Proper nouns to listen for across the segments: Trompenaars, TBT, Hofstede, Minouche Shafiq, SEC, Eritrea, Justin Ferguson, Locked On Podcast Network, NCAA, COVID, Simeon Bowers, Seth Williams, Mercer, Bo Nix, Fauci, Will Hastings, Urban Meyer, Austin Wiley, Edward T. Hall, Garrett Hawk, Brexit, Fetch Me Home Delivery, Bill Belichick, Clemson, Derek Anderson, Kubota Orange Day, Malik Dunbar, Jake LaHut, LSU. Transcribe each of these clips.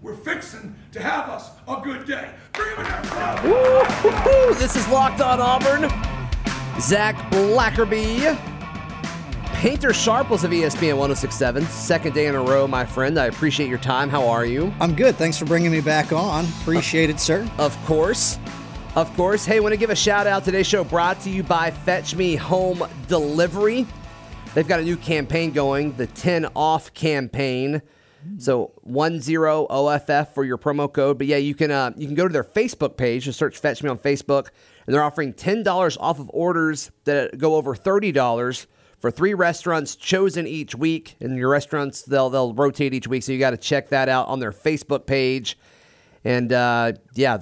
We're fixing to have us a good day. This is Locked On Auburn. Zach Blackerby. Painter Sharpless of ESPN 106.7. Second day in a row, my friend. I appreciate your time. How are you? I'm good. Thanks for bringing me back on. Appreciate it, sir. Of course. Of course. Hey, want to give a shout out. Today's show brought to you by Fetch Me Home Delivery. They've got a new campaign going, the 10 off campaign. So 10OFF for your promo code. But yeah, you can go to their Facebook page. Just search Fetch Me on Facebook. And they're offering $10 off of orders that go over $30 for three restaurants chosen each week. And your restaurants, they'll rotate each week. So you got to check that out on their Facebook page. And the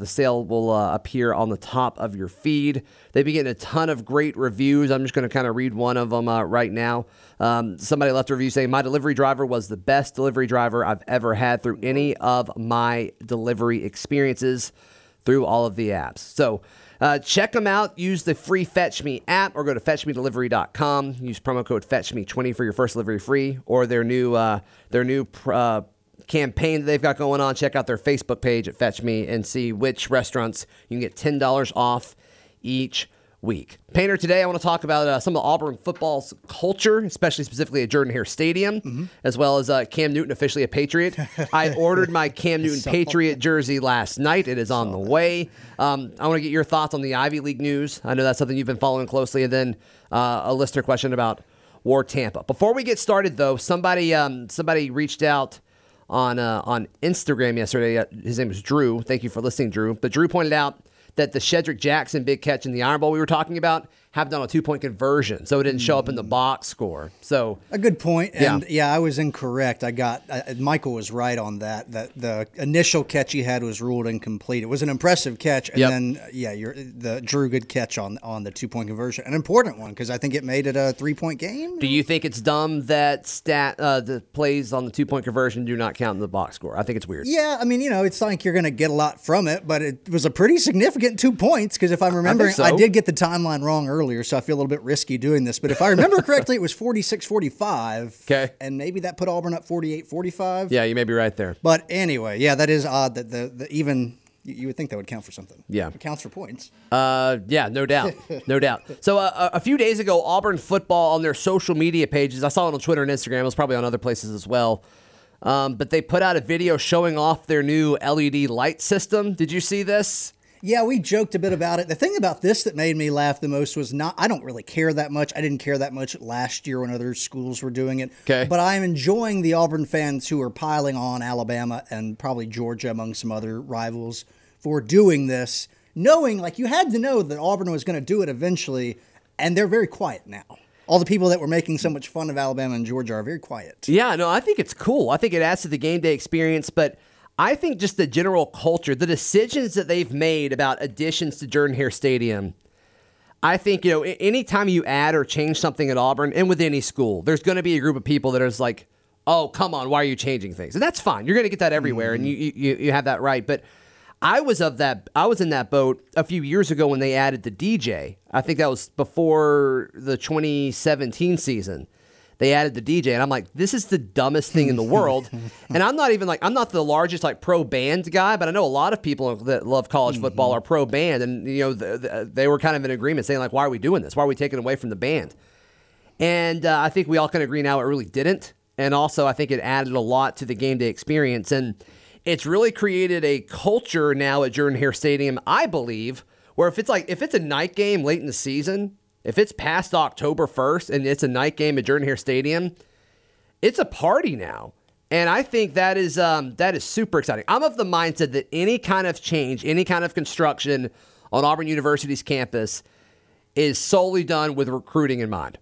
sale will appear on the top of your feed. They've been getting a ton of great reviews. I'm just going to kind of read one of them right now. Somebody left a review saying, my delivery driver was the best delivery driver I've ever had through any of my delivery experiences through all of the apps. So check them out. Use the free Fetch Me app or go to Fetchmedelivery.com. Use promo code FETCHME20 for your first delivery free, or their new campaign that they've got going on. Check out their Facebook page at Fetch Me and see which restaurants you can get $10 off each week. Painter, today I want to talk about some of Auburn football's culture, specifically at Jordan-Hare Stadium, as well as Cam Newton, officially a Patriot. I ordered my Cam Newton Patriot jersey last night. It is on the way. I want to get your thoughts on the Ivy League news. I know that's something you've been following closely. And then a listener question about War Tampa. Before we get started, though, somebody reached out on Instagram yesterday. His name is Drew. Thank you for listening, Drew. But Drew pointed out that the Shedrick Jackson big catch in the Iron Bowl we were talking about happened on a 2-point conversion, so it didn't show up in the box score. So a good point. And yeah I was incorrect. I got Michael was right on that the initial catch he had was ruled incomplete. It was an impressive catch, and then Drew, good catch on the 2-point conversion, an important one, because I think it made it a 3-point game. Do you think it's dumb that the plays on the 2-point conversion do not count in the box score? I think it's weird. Yeah, I mean, it's like you're going to get a lot from it, but it was a pretty significant 2 points, because if I'm remembering, I did get the timeline wrong earlier, so I feel a little bit risky doing this, but if I remember correctly, it was 46-45. Okay. And maybe that put Auburn up 48-45. Yeah, you may be right there. But anyway, yeah, that is odd that the even, you would think that would count for something. Yeah. It counts for points. Yeah, no doubt. No doubt. So a few days ago, Auburn football on their social media pages, I saw it on Twitter and Instagram, it was probably on other places as well, but they put out a video showing off their new LED light system. Did you see this? Yeah, we joked a bit about it. The thing about this that made me laugh the most was I don't really care that much. I didn't care that much last year when other schools were doing it. Okay. But I'm enjoying the Auburn fans who are piling on Alabama and probably Georgia among some other rivals for doing this, knowing, like, you had to know that Auburn was going to do it eventually, and they're very quiet now. All the people that were making so much fun of Alabama and Georgia are very quiet. Yeah, no, I think it's cool. I think it adds to the game day experience, but I think just the general culture, the decisions that they've made about additions to Jordan-Hare Stadium, I think, anytime you add or change something at Auburn and with any school, there's going to be a group of people that are just like, oh, come on, why are you changing things? And that's fine. You're going to get that everywhere, and you have that right. But I was in that boat a few years ago when they added the DJ. I think that was before the 2017 season. They added the DJ, and I'm like, this is the dumbest thing in the world. And I'm not the largest pro band guy, but I know a lot of people that love college football are pro band, and they were kind of in agreement saying, like, why are we doing this? Why are we taking away from the band? And I think we all kind of agree now it really didn't. And also, I think it added a lot to the game day experience, and it's really created a culture now at Jordan-Hare Stadium, I believe, where if it's a night game late in the season. If it's past October 1st and it's a night game at Jordan-Hare Stadium, it's a party now. And I think that is super exciting. I'm of the mindset that any kind of change, any kind of construction on Auburn University's campus is solely done with recruiting in mind.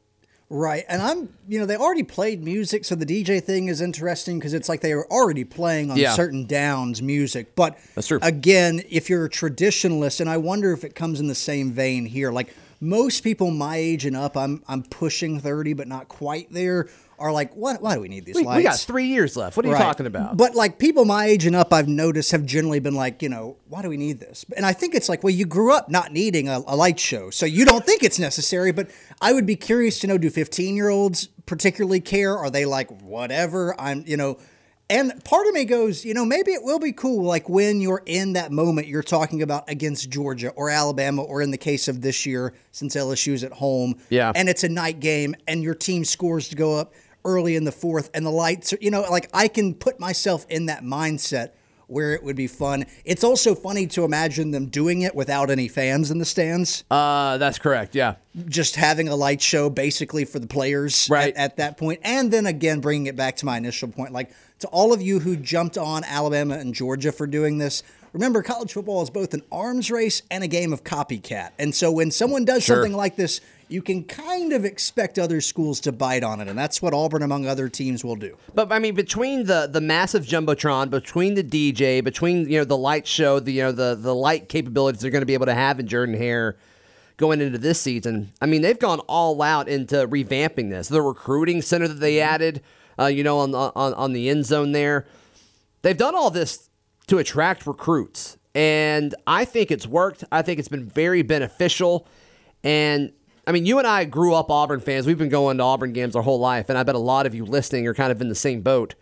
Right. And they already played music. So the DJ thing is interesting because it's like they were already playing on certain downs music. But that's true. Again, if you're a traditionalist, and I wonder if it comes in the same vein here, like most people my age and up, I'm pushing 30, but not quite there, are like, what? Why do we need these lights? We got 3 years left. What are you talking about? But like people my age and up, I've noticed have generally been like, why do we need this? And I think it's like, well, you grew up not needing a light show, so you don't think it's necessary. But I would be curious to know, do 15-year-olds particularly care? Are they like, whatever? And part of me goes, maybe it will be cool, like when you're in that moment you're talking about against Georgia or Alabama, or in the case of this year, since LSU's at home, and it's a night game, and your team scores to go up early in the fourth, and the lights are, like I can put myself in that mindset where it would be fun. It's also funny to imagine them doing it without any fans in the stands. That's correct, yeah. Just having a light show basically for the players at that point. And then again, bringing it back to my initial point, like to all of you who jumped on Alabama and Georgia for doing this, remember college football is both an arms race and a game of copycat. And so when someone does something like this, you can kind of expect other schools to bite on it, and that's what Auburn, among other teams, will do. But, I mean, between the massive jumbotron, between the DJ, between the light show, the light capabilities they're going to be able to have in Jordan-Hare going into this season, I mean, they've gone all out into revamping this. The recruiting center that they added, on the end zone there, they've done all this to attract recruits, and I think it's worked. I think it's been very beneficial, and I mean, you and I grew up Auburn fans. We've been going to Auburn games our whole life, and I bet a lot of you listening are kind of in the same boat.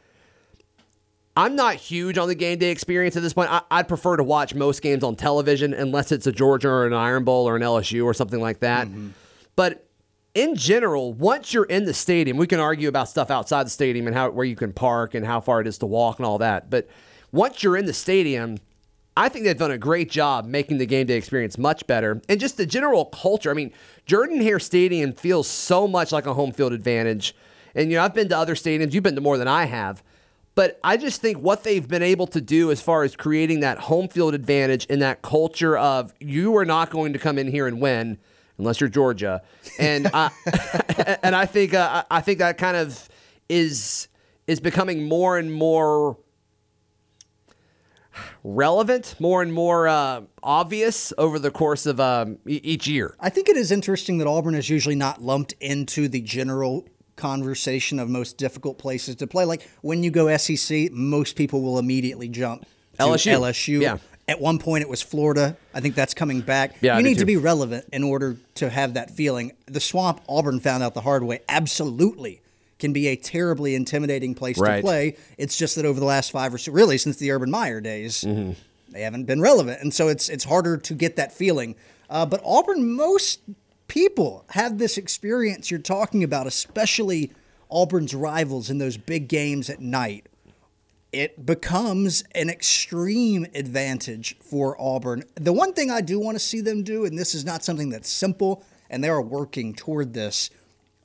I'm not huge on the game day experience at this point. I'd prefer to watch most games on television unless it's a Georgia or an Iron Bowl or an LSU or something like that. Mm-hmm. But in general, once you're in the stadium, we can argue about stuff outside the stadium and where you can park and how far it is to walk and all that. But once you're in the stadium, I think they've done a great job making the game day experience much better. And just the general culture. I mean, Jordan-Hare Stadium feels so much like a home field advantage. And, I've been to other stadiums. You've been to more than I have. But I just think what they've been able to do as far as creating that home field advantage and that culture of you are not going to come in here and win unless you're Georgia. And I think that kind of is becoming more and more relevant, more and more obvious over the course of each year. I think it is interesting that Auburn is usually not lumped into the general conversation of most difficult places to play. Like when you go SEC, most people will immediately jump to LSU. Yeah. At one point, it was Florida. I think that's coming back. Yeah, you need to be relevant in order to have that feeling. The Swamp, Auburn found out the hard way, absolutely can be a terribly intimidating place to play. It's just that over the last five or so, really since the Urban Meyer days, they haven't been relevant. And so it's harder to get that feeling. But Auburn, most people have this experience you're talking about, especially Auburn's rivals in those big games at night. It becomes an extreme advantage for Auburn. The one thing I do want to see them do, and this is not something that's simple, and they are working toward this,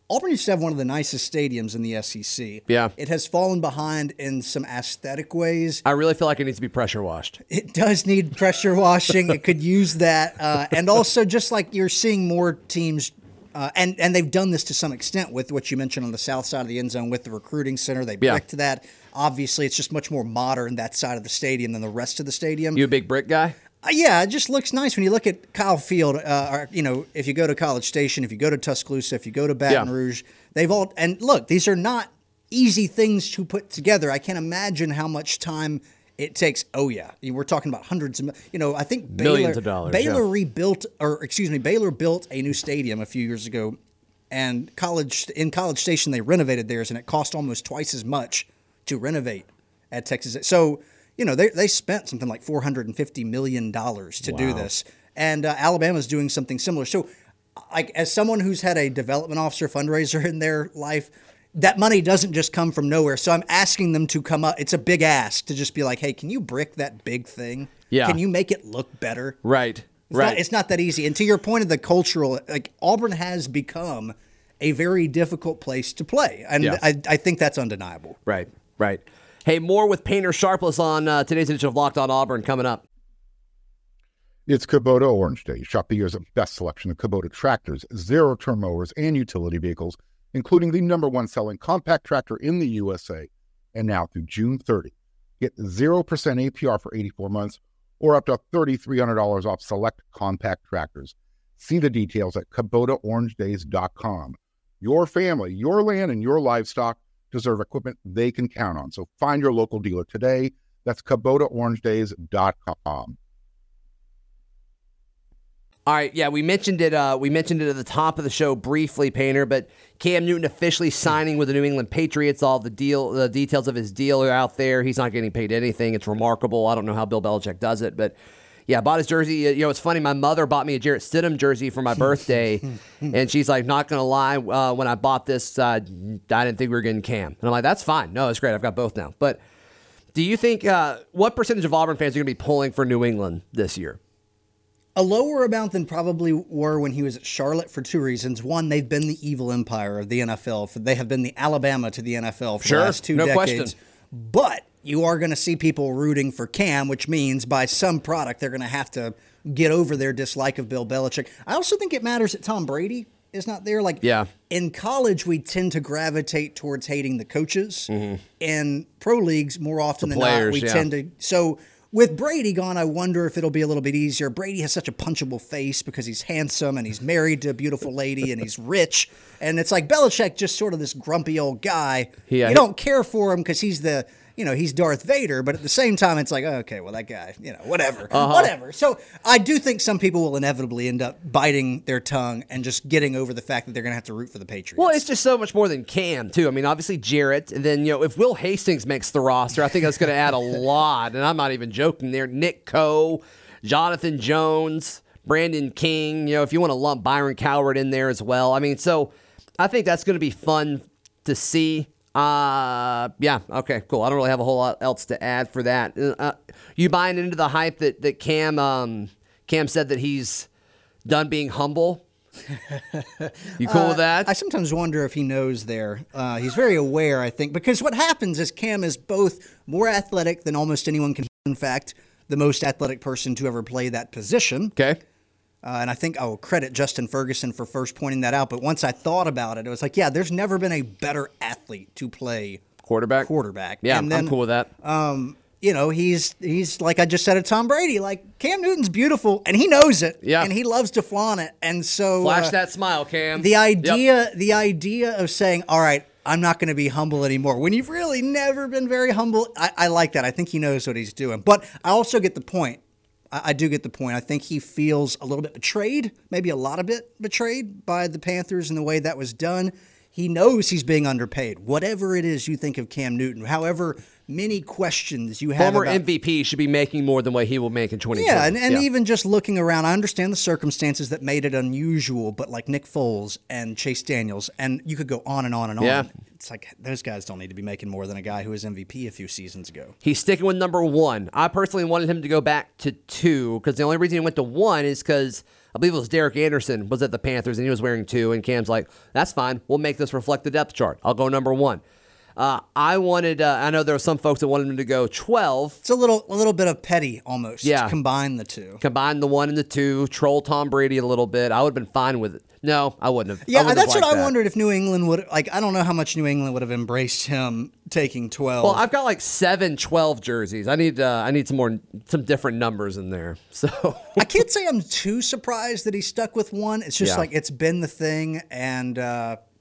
Auburn used to have one of the nicest stadiums in the SEC. Yeah. It has fallen behind in some aesthetic ways. I really feel like it needs to be pressure washed. It does need pressure washing. It could use that. And also, just like you're seeing more teams, and they've done this to some extent with what you mentioned on the south side of the end zone with the recruiting center. They bricked that. Obviously, it's just much more modern, that side of the stadium, than the rest of the stadium. You a big brick guy? Yeah, it just looks nice when you look at Kyle Field, if you go to College Station, if you go to Tuscaloosa, if you go to Baton Rouge, they've all, and look, these are not easy things to put together. I can't imagine how much time it takes. Oh, yeah. We're talking about hundreds of, I think millions of dollars. Baylor built a new stadium a few years ago, and College Station, they renovated theirs, and it cost almost twice as much to renovate at Texas. So, they spent something like $450 million to do this. And Alabama's doing something similar. So, like, as someone who's had a development officer fundraiser in their life, that money doesn't just come from nowhere. So I'm asking them to come up. It's a big ask to just be like, hey, can you brick that big thing? Yeah. Can you make it look better? Right. It's not that easy. And to your point of the cultural, like, Auburn has become a very difficult place to play. And I think that's undeniable. Right. Hey, more with Painter Sharpless on today's edition of Locked On Auburn coming up. It's Kubota Orange Day. Shop the year's best selection of Kubota tractors, zero-turn mowers, and utility vehicles, including the #1 selling compact tractor in the USA. And now through June 30, get 0% APR for 84 months or up to $3,300 off select compact tractors. See the details at KubotaOrangeDays.com. Your family, your land, and your livestock deserve equipment they can count on. So find your local dealer today. That's KubotaOrangeDays.com. All right, yeah, we mentioned it at the top of the show briefly, Painter, but Cam Newton officially signing with the New England Patriots. All the details of his deal are out there. He's not getting paid anything. It's remarkable. I don't know how Bill Belichick does it, but yeah, bought his jersey. You know, it's funny. My mother bought me a Jarrett Stidham jersey for my birthday, and she's like, "Not gonna lie, when I bought this, I didn't think we were getting Cam." And I'm like, "That's fine. No, it's great. I've got both now." But do you think what percentage of Auburn fans are gonna be pulling for New England this year? A lower amount than probably were when he was at Charlotte for two reasons. One, they've been the evil empire of the NFL. They have been the Alabama to the NFL for the last two decades. Question. But you are going to see people rooting for Cam, which means by some product they're going to have to get over their dislike of Bill Belichick. I also think it matters that Tom Brady is not there. Like, yeah. In college, we tend to gravitate towards hating the coaches. Mm-hmm. In pro leagues, more often the than players, not, we tend to... So, with Brady gone, I wonder if it'll be a little bit easier. Brady has such a punchable face because he's handsome and he's married to a beautiful lady and he's rich. And it's like Belichick, just sort of this grumpy old guy. Yeah, you don't care for him because he's the, you know, he's Darth Vader. But at the same time, it's like, okay, well, that guy, you know, whatever, whatever. So I do think some people will inevitably end up biting their tongue and just getting over the fact that they're going to have to root for the Patriots. Well, it's just so much more than Cam, too. I mean, obviously Jarrett. And then, you know, if Will Hastings makes the roster, I think that's going to add a lot. And I'm not even joking there. Nick Coe, Jonathan Jones, Brandon King. You know, if you want to lump Byron Coward in there as well. I mean, so I think that's going to be fun to see. Yeah, okay, cool. I don't really have a whole lot else to add for that. You buying into the hype that Cam said that he's done being humble? You cool with that? I sometimes wonder if he knows there. He's very aware, I think, because what happens is Cam is both more athletic than almost anyone can. In fact, the most athletic person to ever play that position. Okay. And I think I will credit Justin Ferguson for first pointing that out. But once I thought about it, it was like, yeah, there's never been a better athlete to play quarterback. Yeah, and then, I'm cool with that. You know, he's like I just said, at Tom Brady, like Cam Newton's beautiful, and he knows it. Yeah. And he loves to flaunt it. And so flash that smile, Cam. The idea of saying, all right, I'm not going to be humble anymore when you've really never been very humble. I like that. I think he knows what he's doing. But I also get the point. I do get the point. I think he feels a little bit betrayed, maybe a lot of bit betrayed by the Panthers and the way that was done. He knows he's being underpaid. Whatever it is you think of Cam Newton, however many questions you have. Former MVP should be making more than what he will make in 2020. Yeah, and even just looking around, I understand the circumstances that made it unusual, but like Nick Foles and Chase Daniels, and you could go on and on and on. Yeah. It's like those guys don't need to be making more than a guy who was MVP a few seasons ago. He's sticking with #1. I personally wanted him to go back to 2 because the only reason he went to 1 is because I believe it was Derek Anderson was at the Panthers and he was wearing 2, and Cam's like, that's fine. We'll make this reflect the depth chart. I'll go #1. I wanted. I know there were some folks that wanted him to go 12. It's a little bit of petty almost. Yeah, to combine the two. Combine the 1 and the 2. Troll Tom Brady a little bit. I would have been fine with it. No, I wouldn't have. Yeah, that's what I wondered if New England would, like, I don't know how much New England would have embraced him taking 12. Well, I've got like 7 12 jerseys. I need some different numbers in there. So I can't say I'm too surprised that he stuck with 1. It's just like it's been the thing, and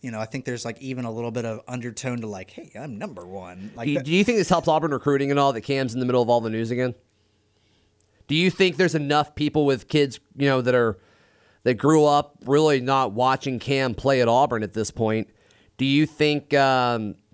you know, I think there's like even a little bit of undertone to like, hey, I'm #1. Like, do you think this helps Auburn recruiting and all that Cam's in the middle of all the news again? Do you think there's enough people with kids, you know, that grew up really not watching Cam play at Auburn at this point? Do you think these,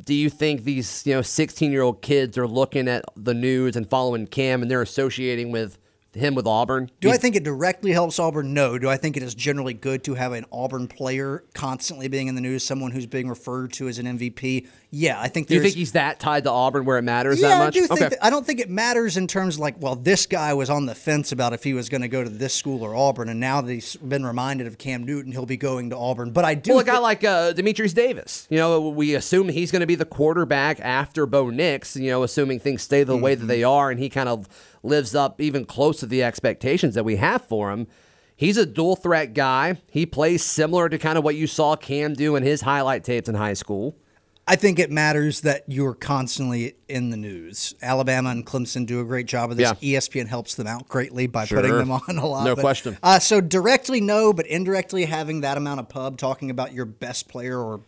you know, 16-year-old kids are looking at the news and following Cam and they're associating with him with Auburn? I think it directly helps Auburn? No. Do I think it is generally good to have an Auburn player constantly being in the news, someone who's being referred to as an MVP? Yeah, I think there's... Do you think he's that tied to Auburn where it matters that much? I don't think it matters in terms of like, well, this guy was on the fence about if he was going to go to this school or Auburn, and now that he's been reminded of Cam Newton, he'll be going to Auburn. But I do... Well, a guy like Demetrius Davis, you know, we assume he's going to be the quarterback after Bo Nix, you know, assuming things stay the way that they are, and he kind of lives up even close of the expectations that we have for him. He's a dual threat guy. He plays similar to kind of what you saw Cam do in his highlight tapes in high school. I think it matters that you're constantly in the news. Alabama and Clemson do a great job of this. Yeah. ESPN helps them out greatly by putting them on a lot. No question. So directly, no, but indirectly having that amount of pub talking about your best player or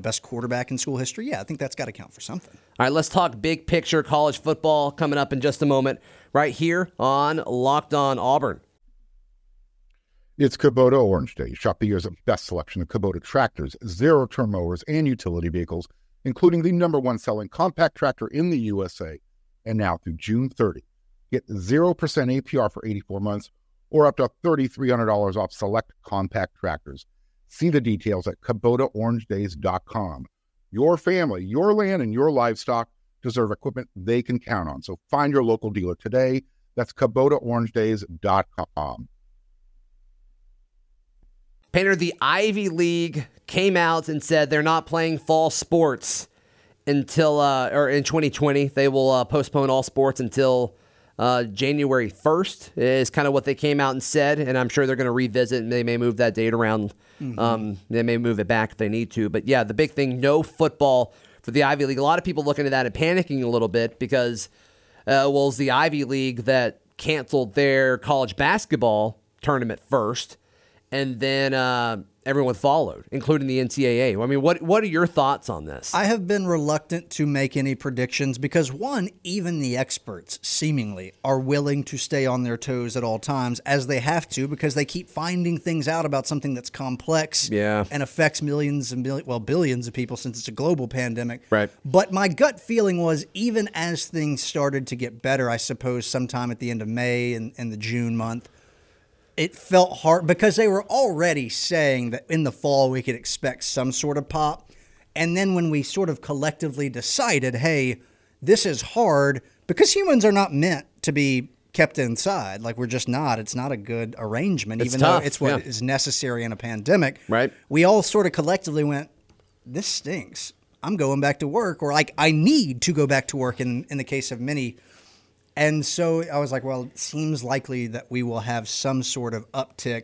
best quarterback in school history, I think that's got to count for something. All right, let's talk big picture college football coming up in just a moment right here on Locked On Auburn. It's Kubota Orange Day. Shop the year's best selection of Kubota tractors, zero-turn mowers, and utility vehicles, including the #1 selling compact tractor in the USA. And now through June 30, get 0% APR for 84 months or up to $3,300 off select compact tractors. See the details at KubotaOrangeDays.com. Your family, your land, and your livestock deserve equipment they can count on. So find your local dealer today. That's KubotaOrangeDays.com. Painter, the Ivy League came out and said they're not playing fall sports until, or in 2020. They will postpone all sports until January 1st is kind of what they came out and said. And I'm sure they're going to revisit and they may move that date around. Mm-hmm. They may move it back if they need to. But yeah, the big thing, no football for the Ivy League. A lot of people looking at that and panicking a little bit because, well, it's the Ivy League that canceled their college basketball tournament first. And then everyone followed, including the NCAA. I mean, what are your thoughts on this? I have been reluctant to make any predictions because, one, even the experts seemingly are willing to stay on their toes at all times, as they have to, because they keep finding things out about something that's complex and affects millions and billions of people since it's a global pandemic. Right. But my gut feeling was, even as things started to get better, I suppose sometime at the end of May and the June month, it felt hard because they were already saying that in the fall we could expect some sort of pop. And then when we sort of collectively decided, hey, this is hard because humans are not meant to be kept inside. Like, we're just not. It's not a good arrangement, it's even tough, though it's what is necessary in a pandemic. Right. We all sort of collectively went, this stinks. I'm going back to work, or like I need to go back to work in the case of many. And so I was like, well, it seems likely that we will have some sort of uptick.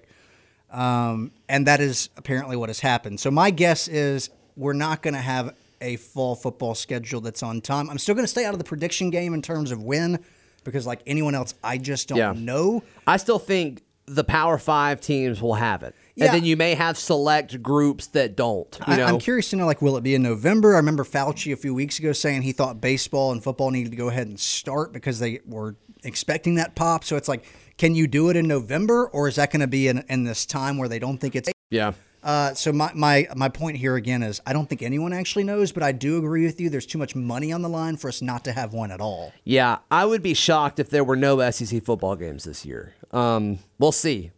And that is apparently what has happened. So my guess is we're not going to have a fall football schedule that's on time. I'm still going to stay out of the prediction game in terms of when, because like anyone else, I just don't know. I still think the Power 5 teams will have it. Yeah. And then you may have select groups that don't. I'm curious to know, like, will it be in November? I remember Fauci a few weeks ago saying he thought baseball and football needed to go ahead and start because they were expecting that pop. So it's like, can you do it in November, or is that going to be in this time where they don't think it's? Yeah. So my point here again is I don't think anyone actually knows, but I do agree with you. There's too much money on the line for us not to have one at all. Yeah, I would be shocked if there were no SEC football games this year. We'll see.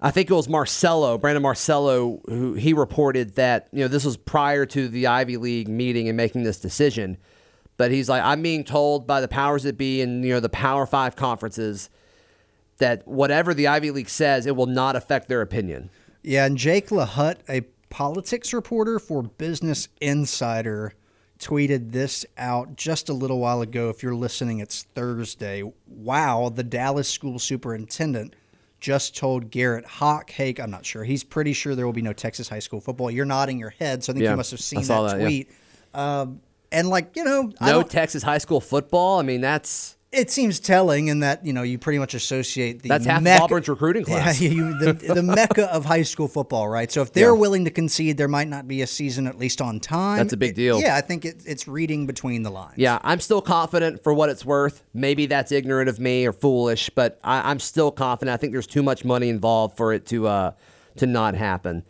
I think it was Brandon Marcello, who he reported that, this was prior to the Ivy League meeting and making this decision. But he's like, I'm being told by the powers that be and, the Power 5 conferences that whatever the Ivy League says, it will not affect their opinion. Yeah, and Jake LaHut, a politics reporter for Business Insider, tweeted this out just a little while ago. If you're listening, it's Thursday. Wow, the Dallas school superintendent just told Garrett Hawk, hey, I'm not sure. He's pretty sure there will be no Texas high school football. You're nodding your head, so I think you must have seen that tweet. Yeah. And like, no Texas high school football? I mean, that's... It seems telling in that, you pretty much associate the... That's half of Auburn's recruiting class. Yeah, the mecca of high school football, right? So if they're willing to concede, there might not be a season, at least on time. That's a big deal. Yeah, I think it's reading between the lines. Yeah, I'm still confident for what it's worth. Maybe that's ignorant of me or foolish, but I'm still confident. I think there's too much money involved for it to not happen.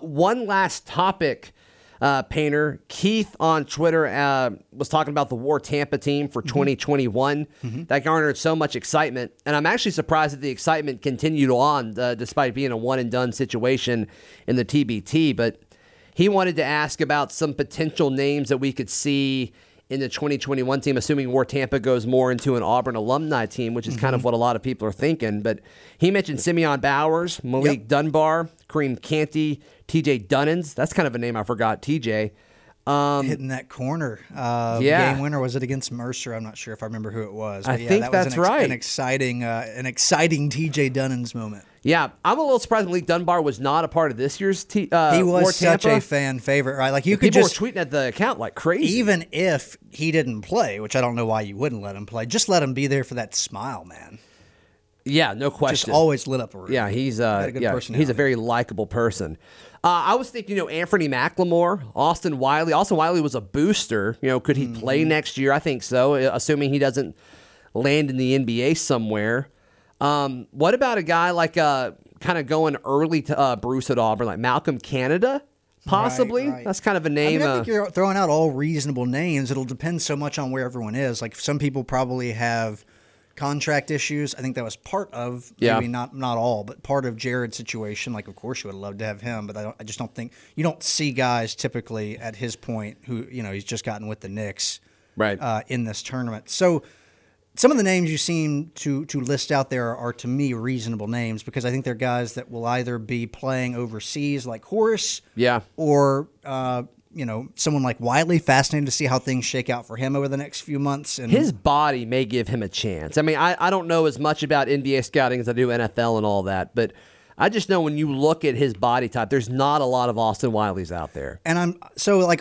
One last topic, Painter. Keith on Twitter was talking about the War Tampa team for 2021 that garnered so much excitement. And I'm actually surprised that the excitement continued on despite being a one-and-done situation in the TBT. But he wanted to ask about some potential names that we could see in the 2021 team, assuming War Tampa goes more into an Auburn alumni team, which is kind of what a lot of people are thinking. But he mentioned Simeon Bowers, Malik Dunbar, Kareem Canty, TJ Dunnens. That's kind of a name I forgot, TJ. Hitting that corner. Game winner, was it against Mercer? I'm not sure if I remember who it was. But I think that's right. An exciting TJ Dunnens moment. Yeah, I'm a little surprised Malik Dunbar was not a part of this year's He was such a fan favorite, right? Like people were tweeting at the account like crazy. Even if he didn't play, which I don't know why you wouldn't let him play, just let him be there for that smile, man. Yeah, no question. Just always lit up a room. Yeah, he's a very likable person. I was thinking, Anthony McLemore, Austin Wiley. Austin Wiley was a booster. Could he play next year? I think so, assuming he doesn't land in the NBA somewhere. What about a guy like kind of going early to Bruce at Auburn, like Malcolm Canada? Possibly. Right. That's kind of a name. I think you're throwing out all reasonable names. It'll depend so much on where everyone is. Like some people probably have contract issues. I think that was part of, maybe not all, but part of Jared's situation. Like, of course, you would love to have him, but I just don't think you don't see guys typically at his point who, he's just gotten with the Knicks right in this tournament. So some of the names you seem to list out there are, to me, reasonable names because I think they're guys that will either be playing overseas like Horace or someone like Wiley. Fascinating to see how things shake out for him over the next few months. And his body may give him a chance. I mean, I don't know as much about NBA scouting as I do NFL and all that, but I just know when you look at his body type, there's not a lot of Austin Wileys out there. And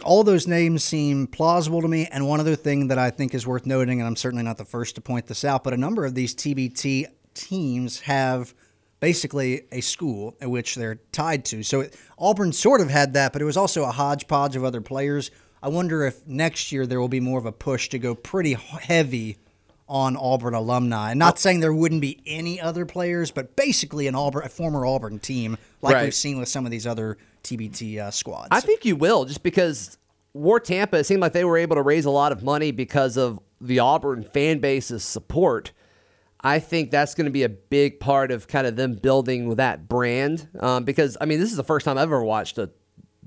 all those names seem plausible to me. And one other thing that I think is worth noting, and I'm certainly not the first to point this out, but a number of these TBT teams have basically a school at which they're tied to. So Auburn sort of had that, but it was also a hodgepodge of other players. I wonder if next year there will be more of a push to go pretty heavy on Auburn alumni. And not saying there wouldn't be any other players, but basically a former Auburn team like we've seen with some of these other TBT squads. I think you will, just because War Tampa, it seemed like they were able to raise a lot of money because of the Auburn fan base's support. I think that's going to be a big part of kind of them building that brand because, I mean, this is the first time I've ever watched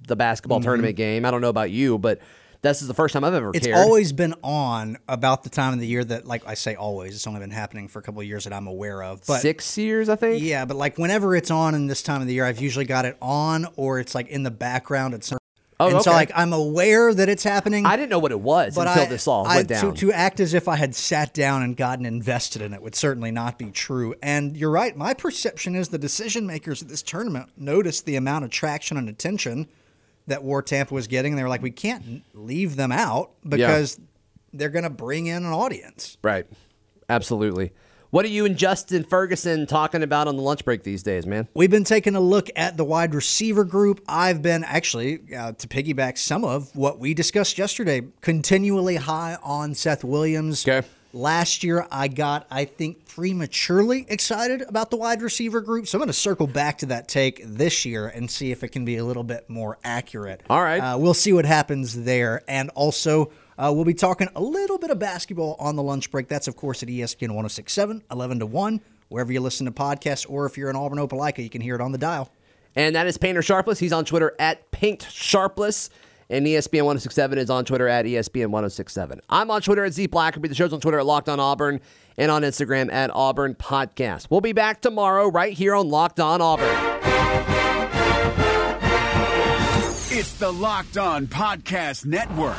the basketball tournament game. I don't know about you, but this is the first time I've ever cared. It's always been on about the time of the year that, like I say always, it's only been happening for a couple of years that I'm aware of. But 6 years, I think? Yeah, but like whenever it's on in this time of the year, I've usually got it on or it's like in the background at some So, like, I'm aware that it's happening. I didn't know what it was until this all went down. To act as if I had sat down and gotten invested in it would certainly not be true. And you're right. My perception is the decision makers at this tournament noticed the amount of traction and attention that War Tampa was getting. And they were like, we can't leave them out because they're going to bring in an audience. Right. Absolutely. What are you and Justin Ferguson talking about on the lunch break these days, man? We've been taking a look at the wide receiver group. I've been actually, to piggyback some of what we discussed yesterday, continually high on Seth Williams. Okay. Last year, I got, I think, prematurely excited about the wide receiver group. So I'm going to circle back to that take this year and see if it can be a little bit more accurate. All right. We'll see what happens there. And also, we'll be talking a little bit of basketball on the lunch break. That's, of course, at ESPN 106.7, 11 to 1, wherever you listen to podcasts, or if you're in Auburn, Opelika, you can hear it on the dial. And that is Painter Sharpless. He's on Twitter at Painter Sharpless, and ESPN 106.7 is on Twitter at ESPN 106.7. I'm on Twitter at Z Blackerby. The show's on Twitter at Locked On Auburn, and on Instagram at Auburn Podcast. We'll be back tomorrow right here on Locked On Auburn. It's the Locked On Podcast Network,